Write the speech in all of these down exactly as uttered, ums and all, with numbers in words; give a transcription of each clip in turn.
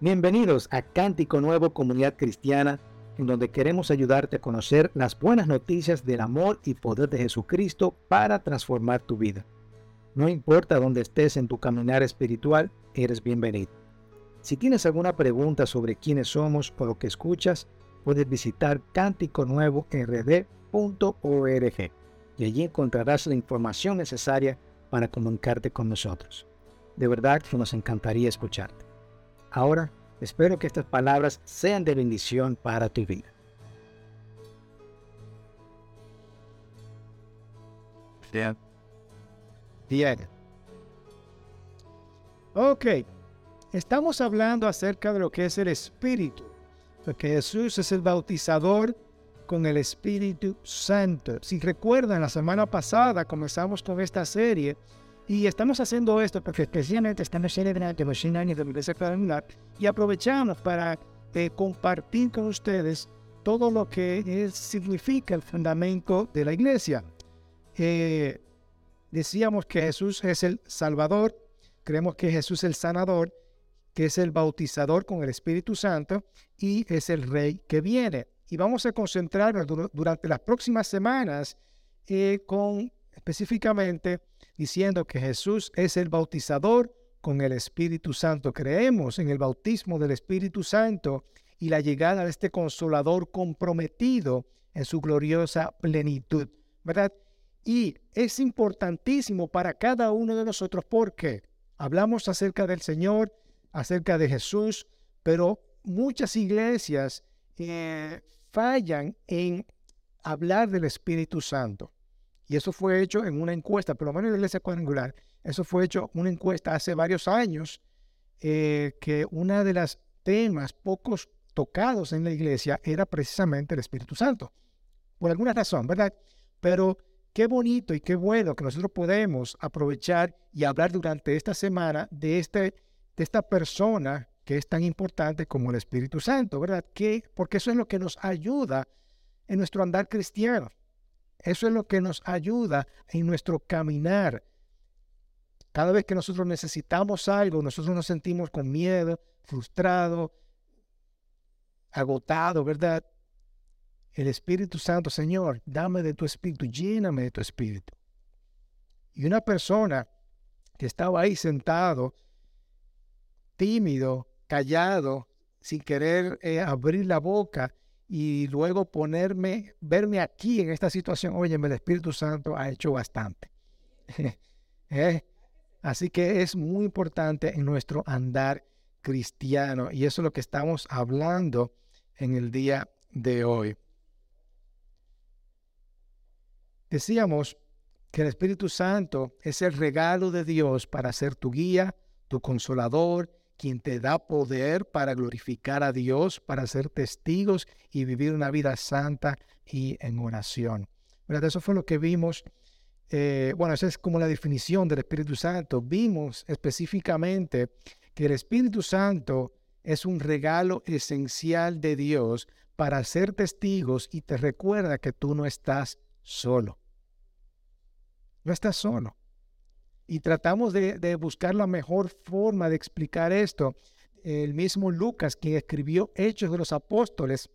Bienvenidos a Cántico Nuevo Comunidad Cristiana, en donde queremos ayudarte a conocer las buenas noticias del amor y poder de Jesucristo para transformar tu vida. No importa dónde estés en tu caminar espiritual, eres bienvenido. Si tienes alguna pregunta sobre quiénes somos o lo que escuchas, puedes visitar cántico nuevo R D punto org y allí encontrarás la información necesaria para comunicarte con nosotros. De verdad que nos encantaría escucharte. Ahora, espero que estas palabras sean de bendición para tu vida. Bien. Bien. Ok. Estamos hablando acerca de lo que es el Espíritu. Porque Jesús es el bautizador con el Espíritu Santo. Si recuerdan, la semana pasada comenzamos con esta serie. Y estamos haciendo esto porque especialmente estamos celebrando los cien años de la Iglesia Cuadrangular y aprovechamos para eh, compartir con ustedes todo lo que es, significa el fundamento de la Iglesia. Eh, decíamos que Jesús es el Salvador, creemos que Jesús es el Sanador, que es el Bautizador con el Espíritu Santo y es el Rey que viene. Y vamos a concentrarnos dur- durante las próximas semanas eh, con específicamente diciendo que Jesús es el bautizador con el Espíritu Santo. Creemos en el bautismo del Espíritu Santo y la llegada de este Consolador comprometido en su gloriosa plenitud, ¿verdad? Y es importantísimo para cada uno de nosotros porque hablamos acerca del Señor, acerca de Jesús, pero muchas iglesias eh, fallan en hablar del Espíritu Santo. Y eso fue hecho en una encuesta, por lo menos en la Iglesia Cuadrangular, eso fue hecho en una encuesta hace varios años, eh, que uno de los temas pocos tocados en la iglesia era precisamente el Espíritu Santo, por alguna razón, ¿verdad? Pero qué bonito y qué bueno que nosotros podemos aprovechar y hablar durante esta semana de, este, de esta persona que es tan importante como el Espíritu Santo, ¿verdad? Que, porque eso es lo que nos ayuda en nuestro andar cristiano. Eso es lo que nos ayuda en nuestro caminar. Cada vez que nosotros necesitamos algo, nosotros nos sentimos con miedo, frustrado, agotado, ¿verdad? El Espíritu Santo, Señor, dame de tu Espíritu, lléname de tu Espíritu. Y una persona que estaba ahí sentado, tímido, callado, sin querer eh, abrir la boca, y luego ponerme, verme aquí en esta situación, oye, el Espíritu Santo ha hecho bastante. ¿Eh? Así que es muy importante en nuestro andar cristiano y eso es lo que estamos hablando en el día de hoy. Decíamos que el Espíritu Santo es el regalo de Dios para ser tu guía, tu consolador, quien te da poder para glorificar a Dios, para ser testigos y vivir una vida santa y en oración. ¿Verdad? Eso fue lo que vimos. Eh, bueno, esa es como la definición del Espíritu Santo. Vimos específicamente que el Espíritu Santo es un regalo esencial de Dios para ser testigos y te recuerda que tú no estás solo. No estás solo. Y tratamos de, de buscar la mejor forma de explicar esto. El mismo Lucas, quien escribió Hechos de los Apóstoles,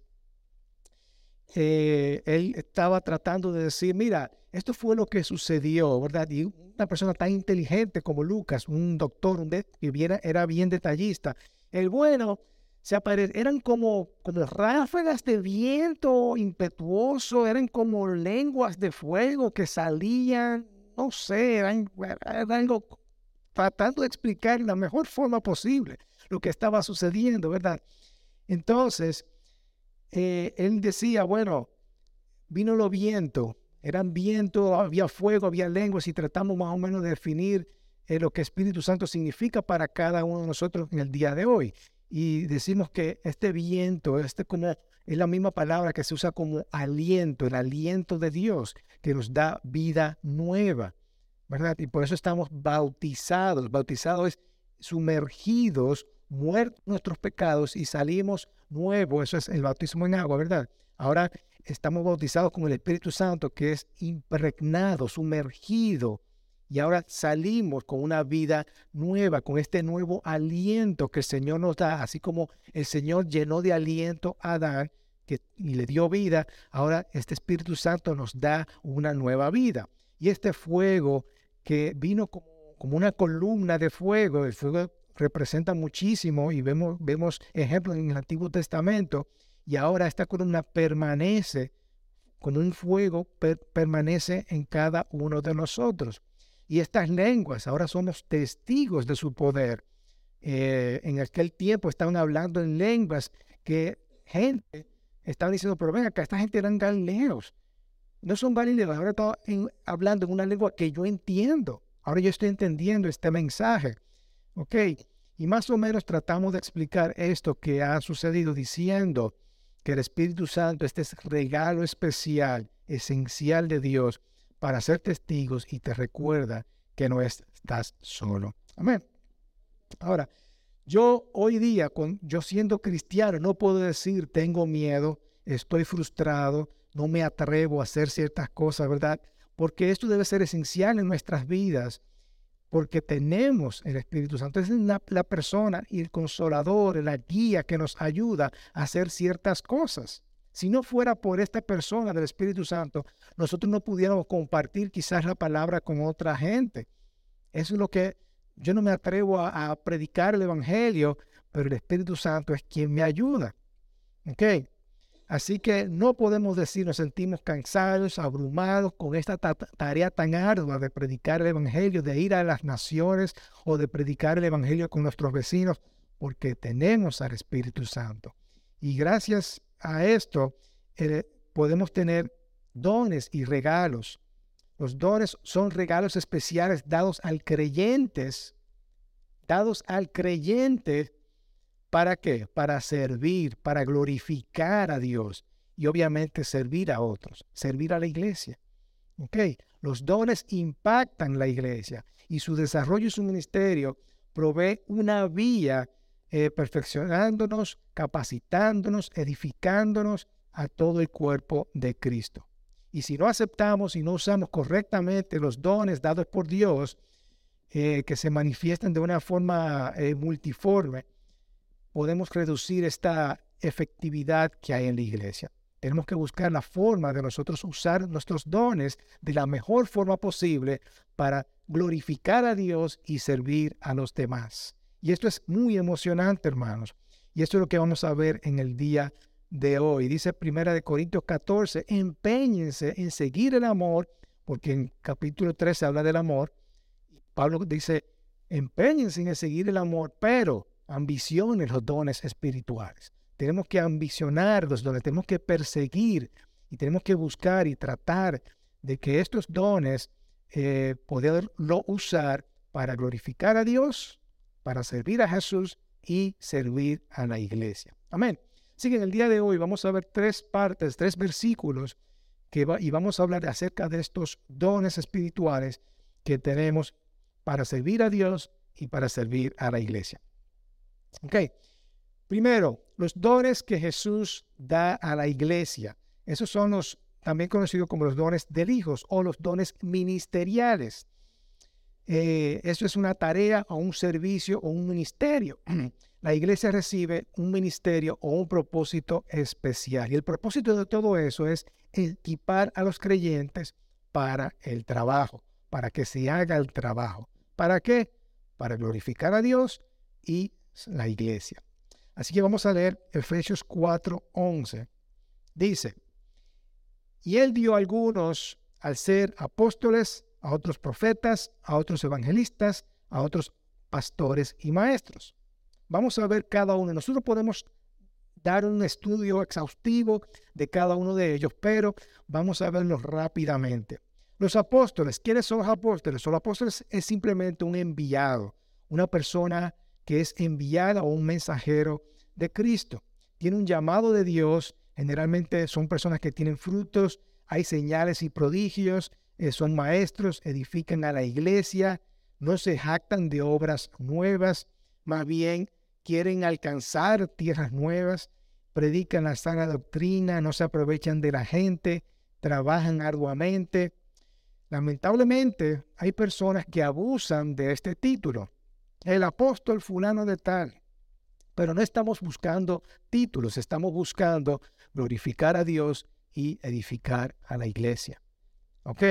eh, él estaba tratando de decir, mira, esto fue lo que sucedió, ¿verdad? Y una persona tan inteligente como Lucas, un doctor, un de, que viera, era bien detallista. El bueno, se apare, eran como, como ráfagas de viento impetuoso, eran como lenguas de fuego que salían. No sé, era algo tratando de explicar de la mejor forma posible lo que estaba sucediendo, ¿verdad? Entonces, eh, él decía, bueno, vino los vientos, eran vientos, había fuego, había lenguas y tratamos más o menos de definir eh, lo que Espíritu Santo significa para cada uno de nosotros en el día de hoy. Y decimos que este viento, este como... es la misma palabra que se usa como aliento, el aliento de Dios que nos da vida nueva, ¿verdad? Y por eso estamos bautizados. Bautizados es sumergidos, muertos nuestros pecados y salimos nuevos. Eso es el bautismo en agua, ¿verdad? Ahora estamos bautizados con el Espíritu Santo que es impregnado, sumergido y ahora salimos con una vida nueva, con este nuevo aliento que el Señor nos da. Así como el Señor llenó de aliento a Adán que, y le dio vida, ahora este Espíritu Santo nos da una nueva vida. Y este fuego que vino como, como una columna de fuego, el fuego representa muchísimo y vemos, vemos ejemplos en el Antiguo Testamento, y ahora esta columna permanece, con un fuego per, permanece en cada uno de nosotros. Y estas lenguas, ahora somos testigos de su poder. Eh, en aquel tiempo estaban hablando en lenguas que gente estaba diciendo, pero ven acá, esta gente eran galileos. No son galileos, ahora están en, hablando en una lengua que yo entiendo. Ahora yo estoy entendiendo este mensaje. Ok, y más o menos tratamos de explicar esto que ha sucedido diciendo que el Espíritu Santo, este es regalo especial, esencial de Dios para ser testigos y te recuerda que no estás solo. Amén. Ahora, yo hoy día, con, yo siendo cristiano, no puedo decir tengo miedo, estoy frustrado, no me atrevo a hacer ciertas cosas, ¿verdad? Porque esto debe ser esencial en nuestras vidas, porque tenemos el Espíritu Santo. Es la, la persona y el consolador, la guía que nos ayuda a hacer ciertas cosas. Si no fuera por esta persona del Espíritu Santo, nosotros no pudiéramos compartir quizás la palabra con otra gente. Eso es lo que yo no me atrevo a, a predicar el Evangelio, pero el Espíritu Santo es quien me ayuda. ¿Okay? Así que no podemos decir nos sentimos cansados, abrumados con esta ta- tarea tan ardua de predicar el Evangelio, de ir a las naciones o de predicar el Evangelio con nuestros vecinos, porque tenemos al Espíritu Santo. Y gracias a esto eh, podemos tener dones y regalos. Los dones son regalos especiales dados al creyentes, dados al creyente, ¿para qué? Para servir, para glorificar a Dios y obviamente servir a otros, servir a la iglesia. ¿Okay? Los dones impactan la iglesia y su desarrollo y su ministerio provee una vía eh, perfeccionándonos, capacitándonos, edificándonos a todo el cuerpo de Cristo. Y si no aceptamos y no usamos correctamente los dones dados por Dios, eh, que se manifiestan de una forma eh, multiforme, podemos reducir esta efectividad que hay en la iglesia. Tenemos que buscar la forma de nosotros usar nuestros dones de la mejor forma posible para glorificar a Dios y servir a los demás. Y esto es muy emocionante, hermanos. Y esto es lo que vamos a ver en el día de hoy. Dice primera de Corintios catorce, empeñense en seguir el amor, porque en capítulo tres se habla del amor. Pablo dice, empeñense en seguir el amor, pero ambiciones los dones espirituales. Tenemos que ambicionar los dones, tenemos que perseguir y tenemos que buscar y tratar de que estos dones eh, poderlo usar para glorificar a Dios, para servir a Jesús y servir a la iglesia. Amén. Así que en el día de hoy vamos a ver tres partes, tres versículos que va, y vamos a hablar acerca de estos dones espirituales que tenemos para servir a Dios y para servir a la iglesia. Ok, primero, los dones que Jesús da a la iglesia. Esos son los, también conocidos como los dones del Hijo o los dones ministeriales. Eh, eso es una tarea o un servicio o un ministerio. La iglesia recibe un ministerio o un propósito especial. Y el propósito de todo eso es equipar a los creyentes para el trabajo, para que se haga el trabajo. ¿Para qué? Para glorificar a Dios y la iglesia. Así que vamos a leer Efesios cuatro once. Dice, y él dio a algunos al ser apóstoles, a otros profetas, a otros evangelistas, a otros pastores y maestros. Vamos a ver cada uno. Nosotros podemos dar un estudio exhaustivo de cada uno de ellos, pero vamos a verlos rápidamente. Los apóstoles, ¿quiénes son los apóstoles? Los apóstoles es simplemente un enviado, una persona que es enviada a un mensajero de Cristo. Tiene un llamado de Dios, generalmente son personas que tienen frutos, hay señales y prodigios, eh, son maestros, edifican a la iglesia, no se jactan de obras nuevas, más bien quieren alcanzar tierras nuevas, predican la sana doctrina, no se aprovechan de la gente, trabajan arduamente. Lamentablemente, hay personas que abusan de este título. El apóstol fulano de tal. Pero no estamos buscando títulos, estamos buscando glorificar a Dios y edificar a la iglesia. Ok,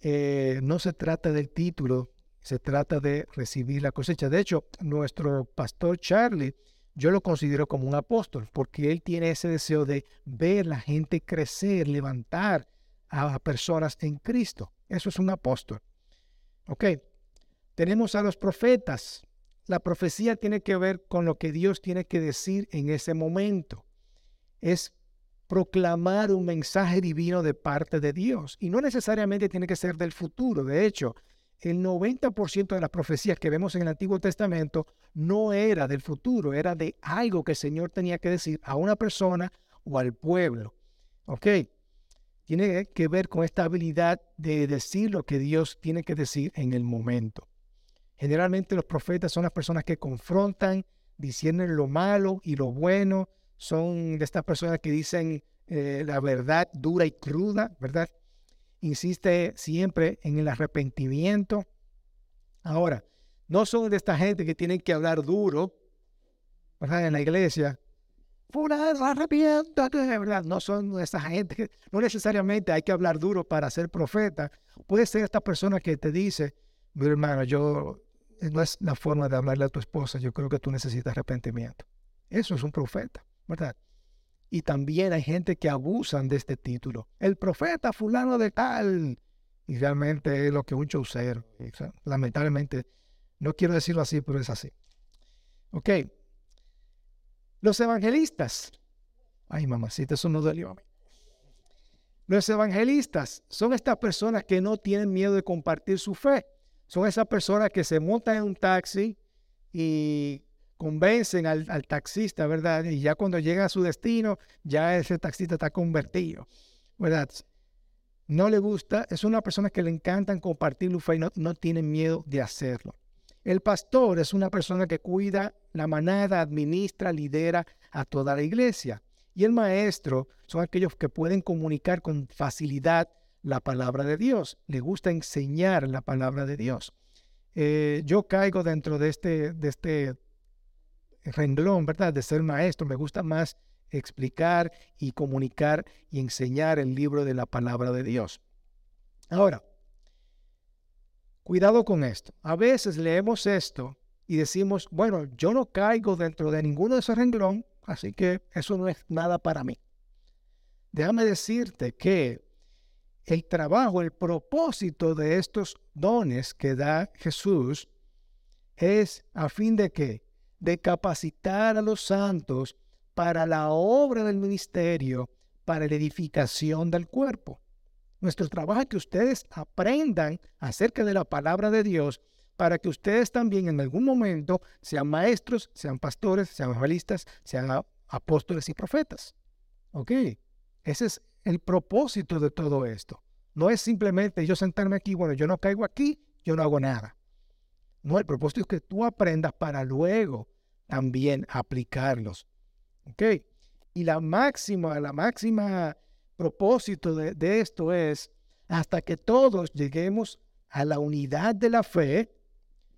eh, no se trata del título, se trata de recibir la cosecha. De hecho, nuestro pastor Charlie, yo lo considero como un apóstol, porque él tiene ese deseo de ver la gente crecer, levantar a personas en Cristo. Eso es un apóstol. Ok, tenemos a los profetas. La profecía tiene que ver con lo que Dios tiene que decir en ese momento. Es proclamar un mensaje divino de parte de Dios. Y no necesariamente tiene que ser del futuro. De hecho, el noventa por ciento de las profecías que vemos en el Antiguo Testamento no era del futuro. Era de algo que el Señor tenía que decir a una persona o al pueblo. ¿Ok? Tiene que ver con esta habilidad de decir lo que Dios tiene que decir en el momento. Generalmente los profetas son las personas que confrontan, disciernen lo malo y lo bueno. Son de estas personas que dicen eh, la verdad dura y cruda, ¿verdad? Insiste siempre en el arrepentimiento. Ahora, no son de esta gente que tienen que hablar duro, ¿verdad? En la iglesia. Fulano, arrepiéntate, ¿verdad? No son de esta gente que no necesariamente hay que hablar duro para ser profeta. Puede ser esta persona que te dice, mi hermano, yo... No es la forma de hablarle a tu esposa. Yo creo que tú necesitas arrepentimiento. Eso es un profeta, ¿verdad? Y también hay gente que abusan de este título. El profeta fulano de tal. Y realmente es lo que un chaucero. Lamentablemente, no quiero decirlo así, pero es así. Ok. Los evangelistas. Ay, mamacita, eso no dolió a mí. Los evangelistas son estas personas que no tienen miedo de compartir su fe. Son esas personas que se montan en un taxi y convencen al, al taxista, ¿verdad? Y ya cuando llega a su destino, ya ese taxista está convertido, ¿verdad? No le gusta, es una persona que le encantan compartir la fe y no, no tienen miedo de hacerlo. El pastor es una persona que cuida la manada, administra, lidera a toda la iglesia. Y el maestro son aquellos que pueden comunicar con facilidad la palabra de Dios. Le gusta enseñar la palabra de Dios. Eh, yo caigo dentro de este, de este renglón, ¿verdad? De ser maestro. Me gusta más explicar y comunicar y enseñar el libro de la palabra de Dios. Ahora, cuidado con esto. A veces leemos esto y decimos, bueno, yo no caigo dentro de ninguno de esos renglones, así que eso no es nada para mí. Déjame decirte que el trabajo, el propósito de estos dones que da Jesús es a fin de ¿qué? De capacitar a los santos para la obra del ministerio, para la edificación del cuerpo. Nuestro trabajo es que ustedes aprendan acerca de la palabra de Dios para que ustedes también en algún momento sean maestros, sean pastores, sean evangelistas, sean apóstoles y profetas. ¿Ok? Ese es el propósito de todo esto. No es simplemente yo sentarme aquí, bueno, yo no caigo aquí, yo no hago nada. No, el propósito es que tú aprendas para luego también aplicarlos. ¿Ok? Y la máxima, la máxima propósito de, de esto es hasta que todos lleguemos a la unidad de la fe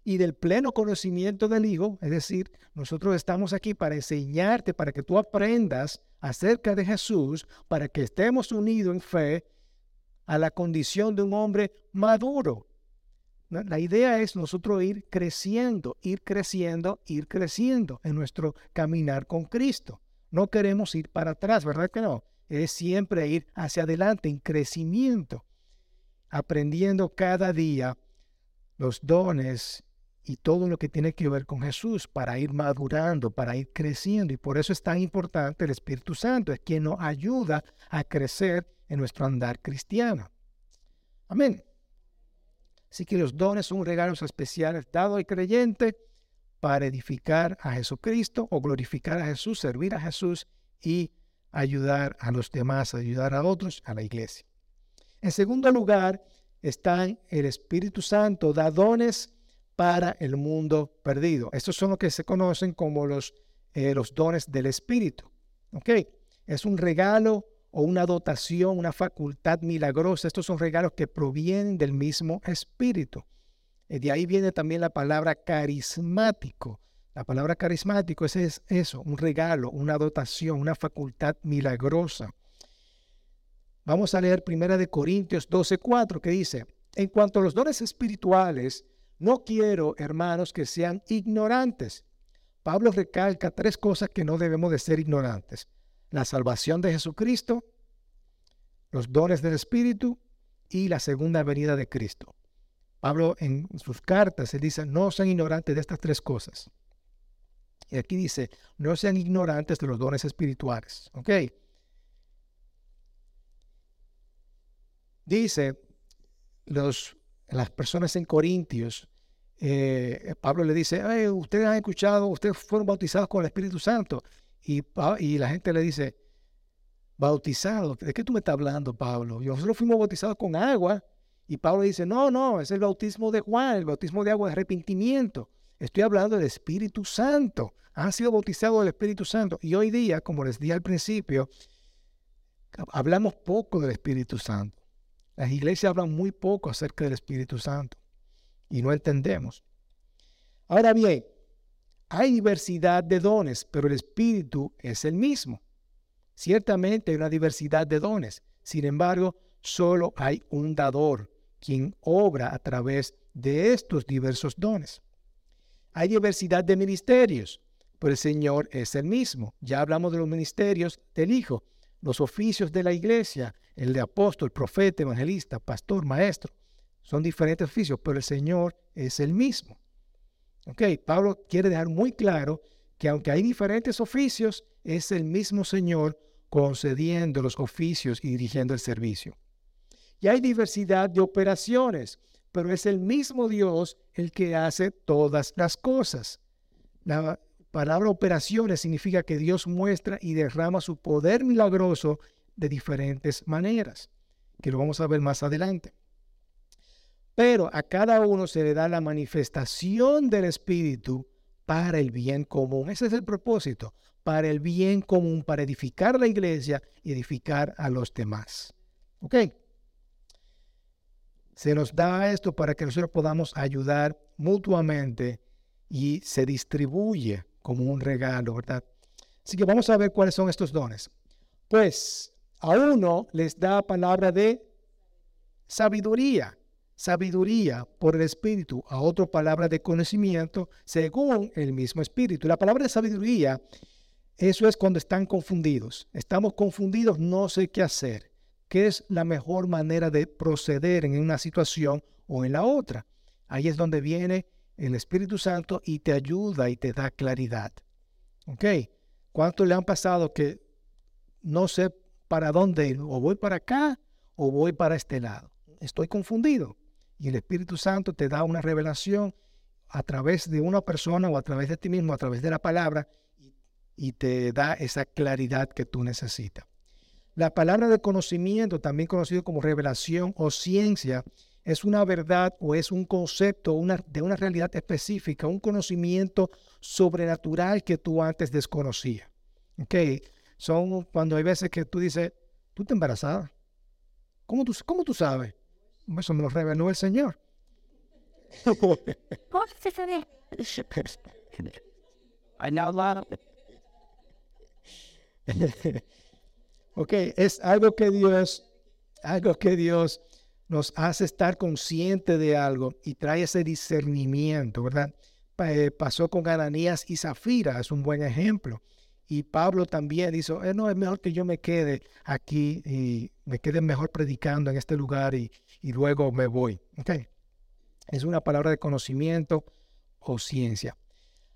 y del pleno conocimiento del Hijo. Es decir, nosotros estamos aquí para enseñarte, para que tú aprendas acerca de Jesús, para que estemos unidos en fe a la condición de un hombre maduro. La idea es nosotros ir creciendo, ir creciendo, ir creciendo en nuestro caminar con Cristo. No queremos ir para atrás, ¿verdad que no? Es siempre ir hacia adelante, en crecimiento, aprendiendo cada día los dones y todo lo que tiene que ver con Jesús para ir madurando, para ir creciendo. Y por eso es tan importante el Espíritu Santo. Es quien nos ayuda a crecer en nuestro andar cristiano. Amén. Así que los dones son regalos especiales dados al creyente para edificar a Jesucristo o glorificar a Jesús, servir a Jesús y ayudar a los demás, ayudar a otros, a la iglesia. En segundo lugar, están el Espíritu Santo, da dones para el mundo perdido. Estos son los que se conocen como los, eh, los dones del Espíritu. ¿Ok? Es un regalo o una dotación, una facultad milagrosa. Estos son regalos que provienen del mismo Espíritu. De ahí viene también la palabra carismático. La palabra carismático es eso, un regalo, una dotación, una facultad milagrosa. Vamos a leer primera de Corintios doce cuatro, que dice: en cuanto a los dones espirituales, no quiero, hermanos, que sean ignorantes. Pablo recalca tres cosas que no debemos de ser ignorantes: la salvación de Jesucristo, los dones del Espíritu y la segunda venida de Cristo. Pablo en sus cartas se dice: no sean ignorantes de estas tres cosas. Y aquí dice: no sean ignorantes de los dones espirituales. ¿Ok? Dice, los, las personas en Corintios, eh, Pablo le dice: hey, ustedes han escuchado, ustedes fueron bautizados con el Espíritu Santo. Y, y la gente le dice: bautizado, ¿de qué tú me estás hablando, Pablo? Nosotros fuimos bautizados con agua. Y Pablo dice: no, no, es el bautismo de Juan, el bautismo de agua de arrepentimiento. Estoy hablando del Espíritu Santo. Han sido bautizados del Espíritu Santo. Y hoy día, como les dije al principio, hablamos poco del Espíritu Santo. Las iglesias hablan muy poco acerca del Espíritu Santo y no entendemos. Ahora bien, hay diversidad de dones, pero el Espíritu es el mismo. Ciertamente hay una diversidad de dones. Sin embargo, solo hay un dador, quien obra a través de estos diversos dones. Hay diversidad de ministerios, pero el Señor es el mismo. Ya hablamos de los ministerios del Hijo, los oficios de la iglesia, el de apóstol, profeta, evangelista, pastor, maestro. Son diferentes oficios, pero el Señor es el mismo. Ok, Pablo quiere dejar muy claro que aunque hay diferentes oficios, es el mismo Señor concediendo los oficios y dirigiendo el servicio. Y hay diversidad de operaciones, pero es el mismo Dios el que hace todas las cosas. La palabra operaciones significa que Dios muestra y derrama su poder milagroso de diferentes maneras, que lo vamos a ver más adelante. Pero a cada uno se le da la manifestación del Espíritu para el bien común. Ese es el propósito, para el bien común, para edificar la iglesia y edificar a los demás. ¿Ok? Se nos da esto para que nosotros podamos ayudar mutuamente y se distribuye como un regalo, ¿verdad? Así que vamos a ver cuáles son estos dones. Pues a uno les da palabra de sabiduría, sabiduría por el Espíritu, a otro palabra de conocimiento según el mismo Espíritu. La palabra de sabiduría, eso es cuando están confundidos. Estamos confundidos, no sé qué hacer. ¿Qué es la mejor manera de proceder en una situación o en la otra? Ahí es donde viene el Espíritu Santo y te ayuda y te da claridad. ¿Ok? ¿Cuánto le han pasado que no sé para dónde ir? ¿O voy para acá o voy para este lado? Estoy confundido. Y el Espíritu Santo te da una revelación a través de una persona o a través de ti mismo, a través de la palabra, y te da esa claridad que tú necesitas. La palabra de conocimiento, también conocido como revelación o ciencia, es una verdad o es un concepto una, de una realidad específica, un conocimiento sobrenatural que tú antes desconocías. ¿Okay? Son cuando hay veces que tú dices: ¿tú estás embarazada? ¿Cómo tú, cómo tú sabes? Eso me lo reveló el Señor. Ok, es algo que Dios, algo que Dios nos hace estar consciente de algo y trae ese discernimiento, ¿verdad? Eh, pasó con Ananías y Zafira, es un buen ejemplo. Y Pablo también dijo: eh, no, es mejor que yo me quede aquí y me quede mejor predicando en este lugar y, y luego me voy. Ok, es una palabra de conocimiento o ciencia.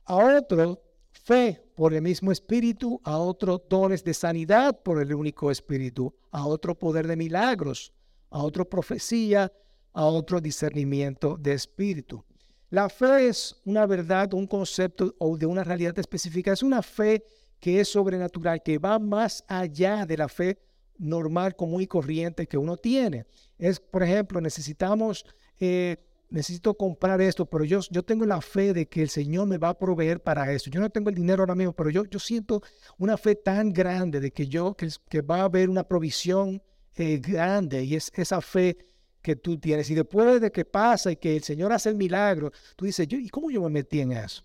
A otro, fe por el mismo Espíritu, a otro dones de sanidad por el único Espíritu, a otro poder de milagros, a otro profecía, a otro discernimiento de Espíritu. La fe es una verdad, un concepto o de una realidad específica. Es una fe que es sobrenatural, que va más allá de la fe normal, común y corriente que uno tiene. Es, por ejemplo, necesitamos eh, necesito comprar esto, pero yo, yo tengo la fe de que el Señor me va a proveer para eso. Yo no tengo el dinero ahora mismo, pero yo, yo siento una fe tan grande de que, yo, que, que va a haber una provisión eh, grande, y es esa fe que tú tienes. Y después de que pasa y que el Señor hace el milagro, tú dices, ¿y cómo yo me metí en eso?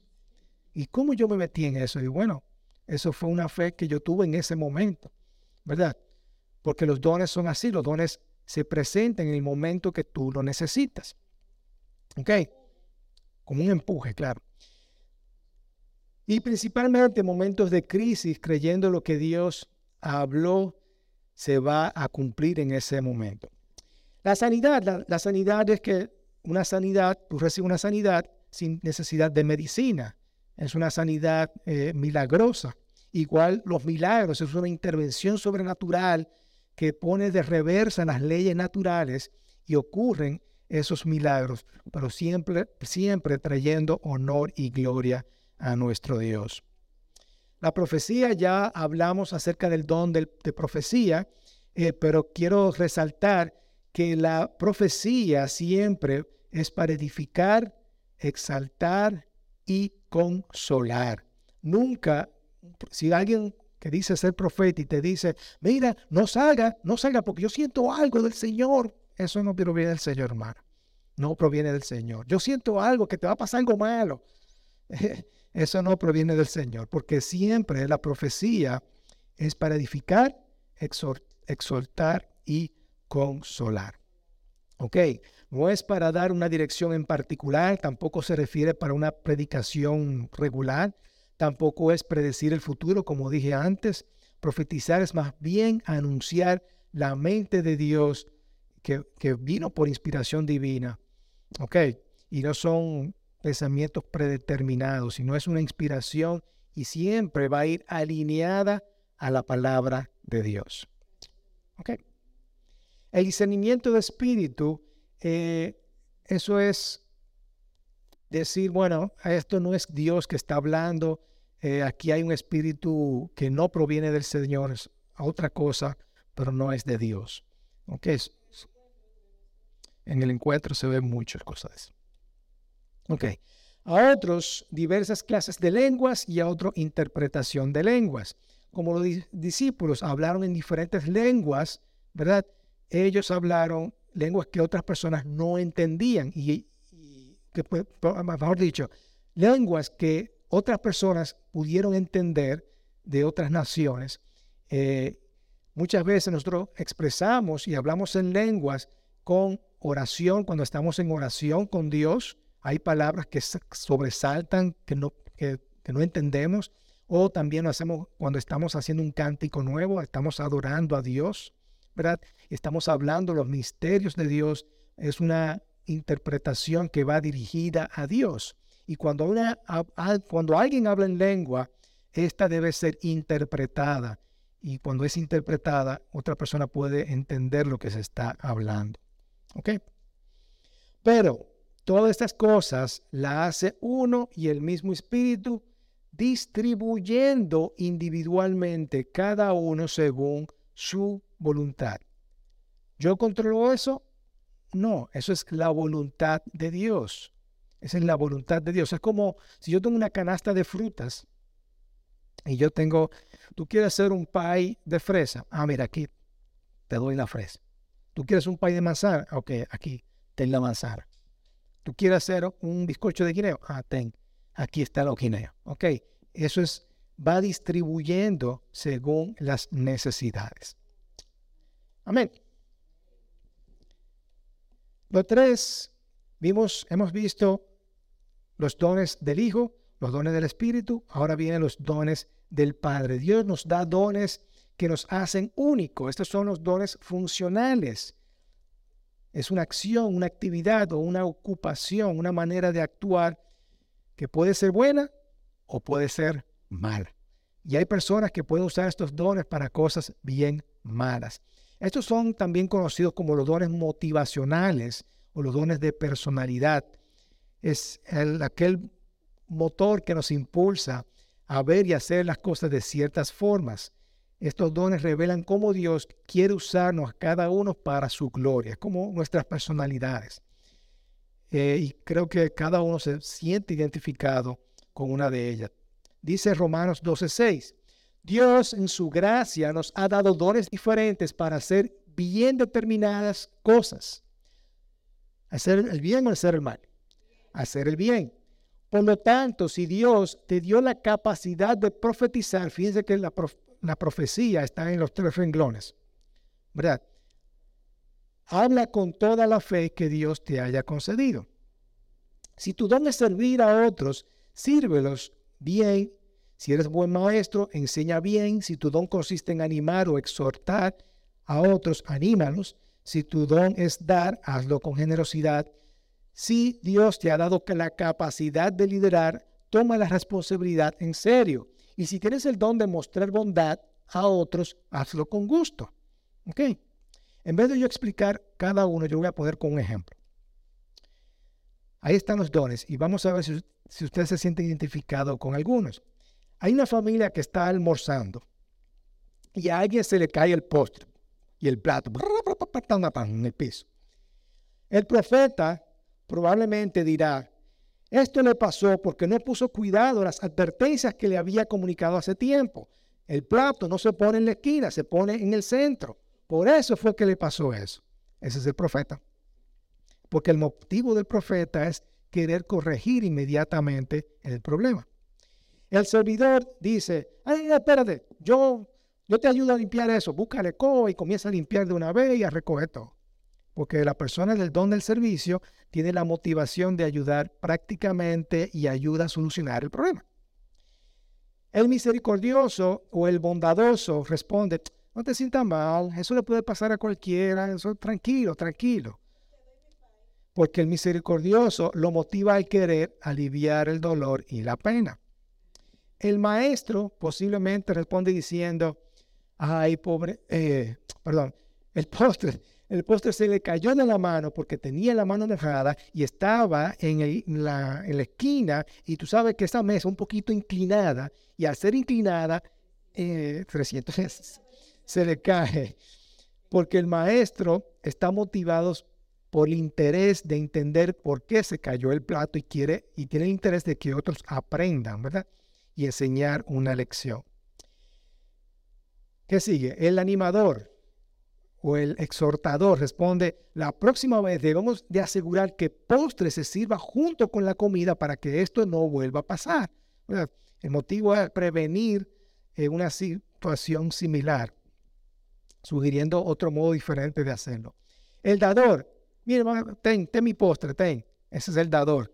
¿Y cómo yo me metí en eso? Y bueno, eso fue una fe que yo tuve en ese momento, ¿verdad? Porque los dones son así, los dones se presentan en el momento que tú lo necesitas. ¿Ok? Como un empuje, claro. Y principalmente en momentos de crisis, creyendo lo que Dios habló, se va a cumplir en ese momento. La sanidad, la, la sanidad es que una sanidad, tú recibes una sanidad sin necesidad de medicina. Es una sanidad eh, milagrosa. Igual los milagros, es una intervención sobrenatural que pone de reversa las leyes naturales y ocurren esos milagros, pero siempre, siempre trayendo honor y gloria a nuestro Dios. La profecía, ya hablamos acerca del don de, de profecía, eh, pero quiero resaltar que la profecía siempre es para edificar, exaltar y consolar. Nunca, si alguien que dice ser profeta y te dice, mira, no salga, no salga porque yo siento algo del Señor. Eso no proviene del Señor, hermano. No proviene del Señor. Yo siento algo, que te va a pasar algo malo. Eso no proviene del Señor, porque siempre la profecía es para edificar, exhortar y consolar. ¿Ok? No es para dar una dirección en particular, tampoco se refiere para una predicación regular, tampoco es predecir el futuro, como dije antes. Profetizar es más bien anunciar la mente de Dios, Que, que vino por inspiración divina, ¿ok? Y no son pensamientos predeterminados, sino es una inspiración y siempre va a ir alineada a la palabra de Dios, ¿ok? El discernimiento de espíritu, eh, eso es decir, bueno, esto no es Dios que está hablando, eh, aquí hay un espíritu que no proviene del Señor, es otra cosa, pero no es de Dios, ¿ok? Es, en el encuentro se ven muchas cosas. Ok. A otros, diversas clases de lenguas y a otro, interpretación de lenguas. Como los di- discípulos hablaron en diferentes lenguas, ¿verdad? Ellos hablaron lenguas que otras personas no entendían. Y, y que, mejor dicho, lenguas que otras personas pudieron entender de otras naciones. Eh, muchas veces nosotros expresamos y hablamos en lenguas con oración, cuando estamos en oración con Dios, hay palabras que sobresaltan, que no, que, que no entendemos, o también lo hacemos cuando estamos haciendo un cántico nuevo, estamos adorando a Dios, ¿verdad? Estamos hablando los misterios de Dios, es una interpretación que va dirigida a Dios. Y cuando, una, a, a, cuando alguien habla en lengua, esta debe ser interpretada, y cuando es interpretada, otra persona puede entender lo que se está hablando. ¿Ok? Pero todas estas cosas las hace uno y el mismo Espíritu, distribuyendo individualmente cada uno según su voluntad. ¿Yo controlo eso? No, eso es la voluntad de Dios. Esa es la voluntad de Dios. Es como si yo tengo una canasta de frutas y yo tengo, tú quieres hacer un pie de fresa. Ah, mira, aquí te doy la fresa. ¿Tú quieres un pay de manzana? Ok, aquí, ten la manzana. ¿Tú quieres hacer un bizcocho de guineo? Ah, ten, aquí está los guineos. Ok, eso es, va distribuyendo según las necesidades. Amén. Lo tres, vimos, hemos visto los dones del Hijo, los dones del Espíritu, ahora vienen los dones del Padre. Dios nos da dones que nos hacen únicos. Estos son los dones funcionales. Es una acción, una actividad o una ocupación, una manera de actuar que puede ser buena o puede ser mala. Y hay personas que pueden usar estos dones para cosas bien malas. Estos son también conocidos como los dones motivacionales o los dones de personalidad. Es el, aquel motor que nos impulsa a ver y hacer las cosas de ciertas formas. Estos dones revelan cómo Dios quiere usarnos a cada uno para su gloria, como nuestras personalidades. eh, y creo que cada uno se siente identificado con una de ellas. Dice Romanos doce seis, Dios en su gracia nos ha dado dones diferentes para hacer bien determinadas cosas. Hacer el bien o hacer el mal. Hacer el bien. Por lo tanto, si Dios te dio la capacidad de profetizar, fíjense que la, prof- la profecía está en los tres renglones, ¿verdad? Habla con toda la fe que Dios te haya concedido. Si tu don es servir a otros, sírvelos bien. Si eres buen maestro, enseña bien. Si tu don consiste en animar o exhortar a otros, anímalos. Si tu don es dar, hazlo con generosidad. Si Dios te ha dado la capacidad de liderar, toma la responsabilidad en serio. Y si tienes el don de mostrar bondad a otros, hazlo con gusto. ¿Ok? En vez de yo explicar cada uno, yo voy a poner con un ejemplo. Ahí están los dones y vamos a ver si, si usted se siente identificado con algunos. Hay una familia que está almorzando y a alguien se le cae el postre y el plato en el piso. El profeta probablemente dirá, esto le pasó porque no puso cuidado a las advertencias que le había comunicado hace tiempo. El plato no se pone en la esquina, se pone en el centro. Por eso fue que le pasó eso. Ese es el profeta. Porque el motivo del profeta es querer corregir inmediatamente el problema. El servidor dice, ay, espérate, yo, yo te ayudo a limpiar eso. Búscale coa y comienza a limpiar de una vez y a recoger todo. Porque la persona del don del servicio tiene la motivación de ayudar prácticamente y ayuda a solucionar el problema. El misericordioso o el bondadoso responde, no te sientas mal, eso le puede pasar a cualquiera, eso, tranquilo, tranquilo. Porque el misericordioso lo motiva al querer aliviar el dolor y la pena. El maestro posiblemente responde diciendo, ay, pobre, eh, perdón, el postre, el postre se le cayó de la mano porque tenía la mano dejada y estaba en, el, la, en la esquina y tú sabes que esa mesa es un poquito inclinada y al ser inclinada, eh, trescientos se le cae, porque el maestro está motivado por el interés de entender por qué se cayó el plato y quiere y tiene el interés de que otros aprendan, ¿verdad? Y enseñar una lección. ¿Qué sigue? El animador o el exhortador responde, la próxima vez debemos de asegurar que postre se sirva junto con la comida para que esto no vuelva a pasar, ¿verdad? El motivo es prevenir eh, una situación similar, sugiriendo otro modo diferente de hacerlo. El dador, mira, ten, ten mi postre, ten. Ese es el dador.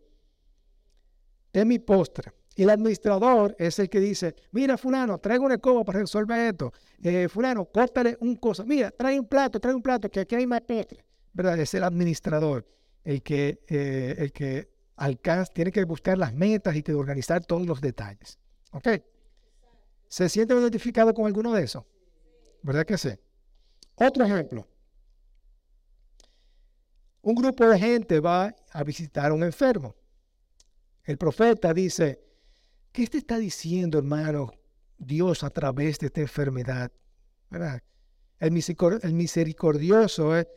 Ten mi postre. El administrador es el que dice, mira, fulano, traigo una escoba para resolver esto. Eh, fulano, córtale un cosa. Mira, trae un plato, trae un plato, que aquí hay más postre. ¿Verdad? Es el administrador, el que, eh, el que alcanza, tiene que buscar las metas y que organizar todos los detalles. ¿Ok? ¿Se siente identificado con alguno de esos? ¿Verdad que sí? Otro ejemplo, un grupo de gente va a visitar a un enfermo. El profeta dice, ¿qué te está diciendo, hermano, Dios a través de esta enfermedad? ¿Verdad? El misericordioso es,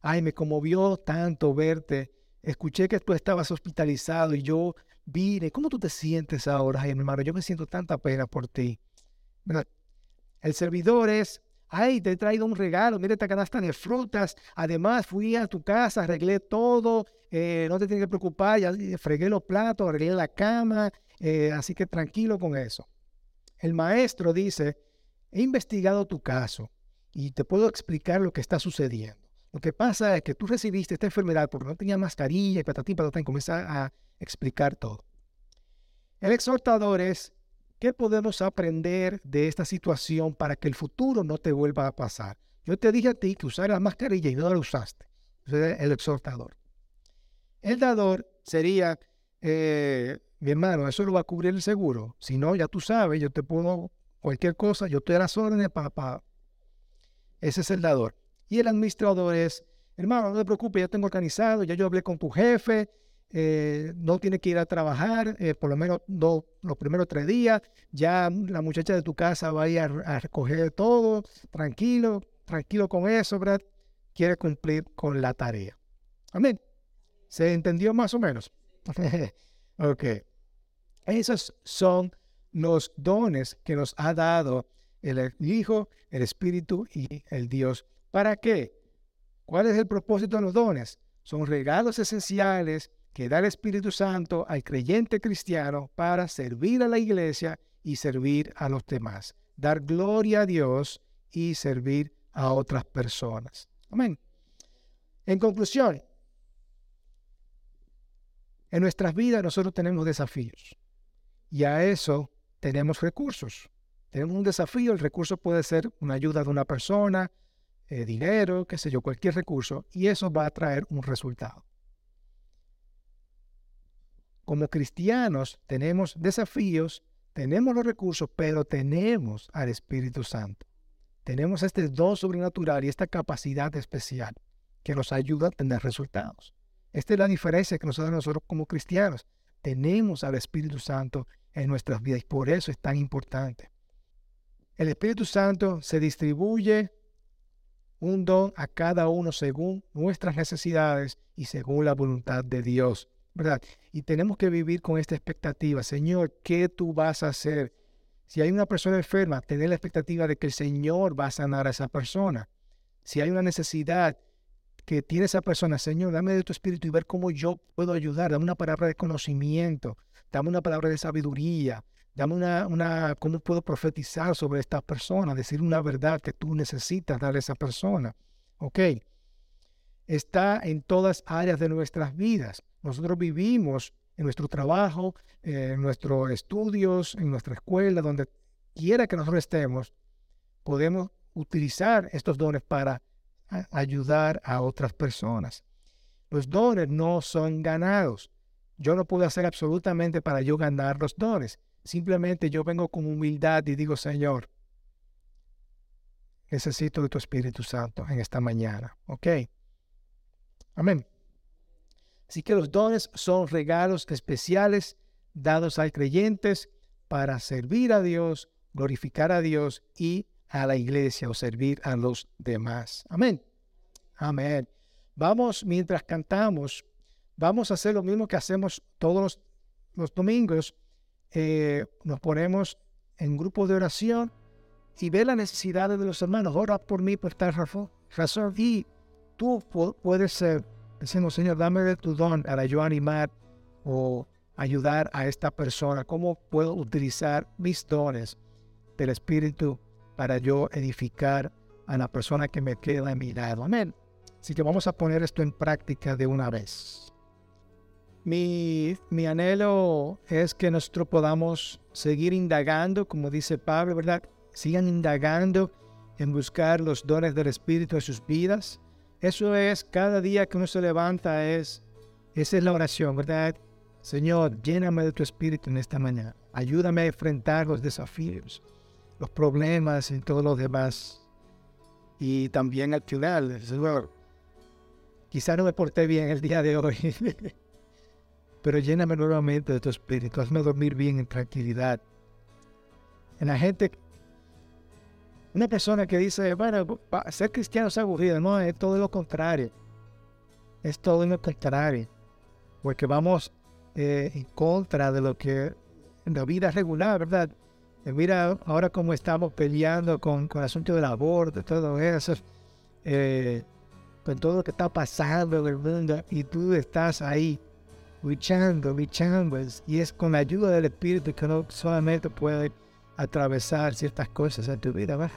ay, me conmovió tanto verte, escuché que tú estabas hospitalizado y yo vine, ¿cómo tú te sientes ahora? Ay, hermano, yo me siento tanta pena por ti. ¿Verdad? El servidor es, ay, te he traído un regalo, mira esta canasta de frutas. Además, fui a tu casa, arreglé todo, eh, no te tienes que preocupar, ya fregué los platos, arreglé la cama, eh, así que tranquilo con eso. El maestro dice, he investigado tu caso y te puedo explicar lo que está sucediendo. Lo que pasa es que tú recibiste esta enfermedad porque no tenías mascarilla y patatín, patatín, comienza a explicar todo. El exhortador es, ¿qué podemos aprender de esta situación para que el futuro no te vuelva a pasar? Yo te dije a ti que usar la mascarilla y no la usaste. Entonces, el exhortador. El dador sería, eh, mi hermano, eso lo va a cubrir el seguro. Si no, ya tú sabes, yo te puedo cualquier cosa, yo te doy las órdenes, papá. Ese es el dador. Y el administrador es, hermano, no te preocupes, ya tengo organizado, ya yo hablé con tu jefe. Eh, no tiene que ir a trabajar, eh, por lo menos dos, los primeros tres días, ya la muchacha de tu casa va a ir a, a recoger todo, tranquilo, tranquilo con eso, ¿verdad? Quiere cumplir con la tarea. Amén. ¿Se entendió más o menos? Ok. Esos son los dones que nos ha dado el Hijo, el Espíritu y el Dios. ¿Para qué? ¿Cuál es el propósito de los dones? Son regalos esenciales que da el Espíritu Santo al creyente cristiano para servir a la iglesia y servir a los demás. Dar gloria a Dios y servir a otras personas. Amén. En conclusión, en nuestras vidas nosotros tenemos desafíos y a eso tenemos recursos. Tenemos un desafío, el recurso puede ser una ayuda de una persona, eh, dinero, qué sé yo, cualquier recurso, y eso va a traer un resultado. Como cristianos tenemos desafíos, tenemos los recursos, pero tenemos al Espíritu Santo. Tenemos este don sobrenatural y esta capacidad especial que nos ayuda a tener resultados. Esta es la diferencia que nos da nosotros como cristianos. Tenemos al Espíritu Santo en nuestras vidas y por eso es tan importante. El Espíritu Santo se distribuye un don a cada uno según nuestras necesidades y según la voluntad de Dios, ¿verdad? Y tenemos que vivir con esta expectativa. Señor, ¿qué tú vas a hacer? Si hay una persona enferma, tener la expectativa de que el Señor va a sanar a esa persona. Si hay una necesidad que tiene esa persona, Señor, dame de tu espíritu y ver cómo yo puedo ayudar. Dame una palabra de conocimiento, dame una palabra de sabiduría, dame una, una cómo puedo profetizar sobre esta persona, decir una verdad que tú necesitas darle a esa persona. Ok, está en todas áreas de nuestras vidas. Nosotros vivimos en nuestro trabajo, eh, en nuestros estudios, en nuestra escuela, donde quiera que nosotros estemos, podemos utilizar estos dones para a ayudar a otras personas. Los dones no son ganados. Yo no puedo hacer absolutamente para yo ganar los dones. Simplemente yo vengo con humildad y digo, Señor, necesito de tu Espíritu Santo en esta mañana. ¿Ok? Amén. Así que los dones son regalos especiales dados a creyentes para servir a Dios, glorificar a Dios y a la iglesia o servir a los demás. Amén. Amén. Vamos, mientras cantamos, vamos a hacer lo mismo que hacemos todos los, los domingos. Eh, nos ponemos en grupo de oración y ve las necesidades de los hermanos. Ora por mí, por tal razón. Y tú puedes ser, decimos, Señor, dame de tu don para yo animar o ayudar a esta persona. ¿Cómo puedo utilizar mis dones del Espíritu para yo edificar a la persona que me queda a mi lado? Amén. Así que vamos a poner esto en práctica de una vez. Mi, mi anhelo es que nosotros podamos seguir indagando, como dice Pablo, ¿verdad? Sigan indagando en buscar los dones del Espíritu en sus vidas. Eso es, cada día que uno se levanta, es, esa es la oración, ¿verdad? Señor, lléname de tu Espíritu en esta mañana. Ayúdame a enfrentar los desafíos, los problemas y todo lo demás. Y también al final, Señor, quizá no me porté bien el día de hoy, pero lléname nuevamente de tu Espíritu, hazme dormir bien en tranquilidad. En la gente, una persona que dice, bueno, ser cristiano es aburrido, no, es todo lo contrario, es todo lo contrario, porque vamos eh, en contra de lo que en la vida regular, ¿verdad? Mira ahora cómo estamos peleando con, con el asunto del aborto, todo eso, eh, con todo lo que está pasando en el mundo, y tú estás ahí luchando, luchando, y es con la ayuda del Espíritu que no solamente puede atravesar ciertas cosas en tu vida, ¿verdad?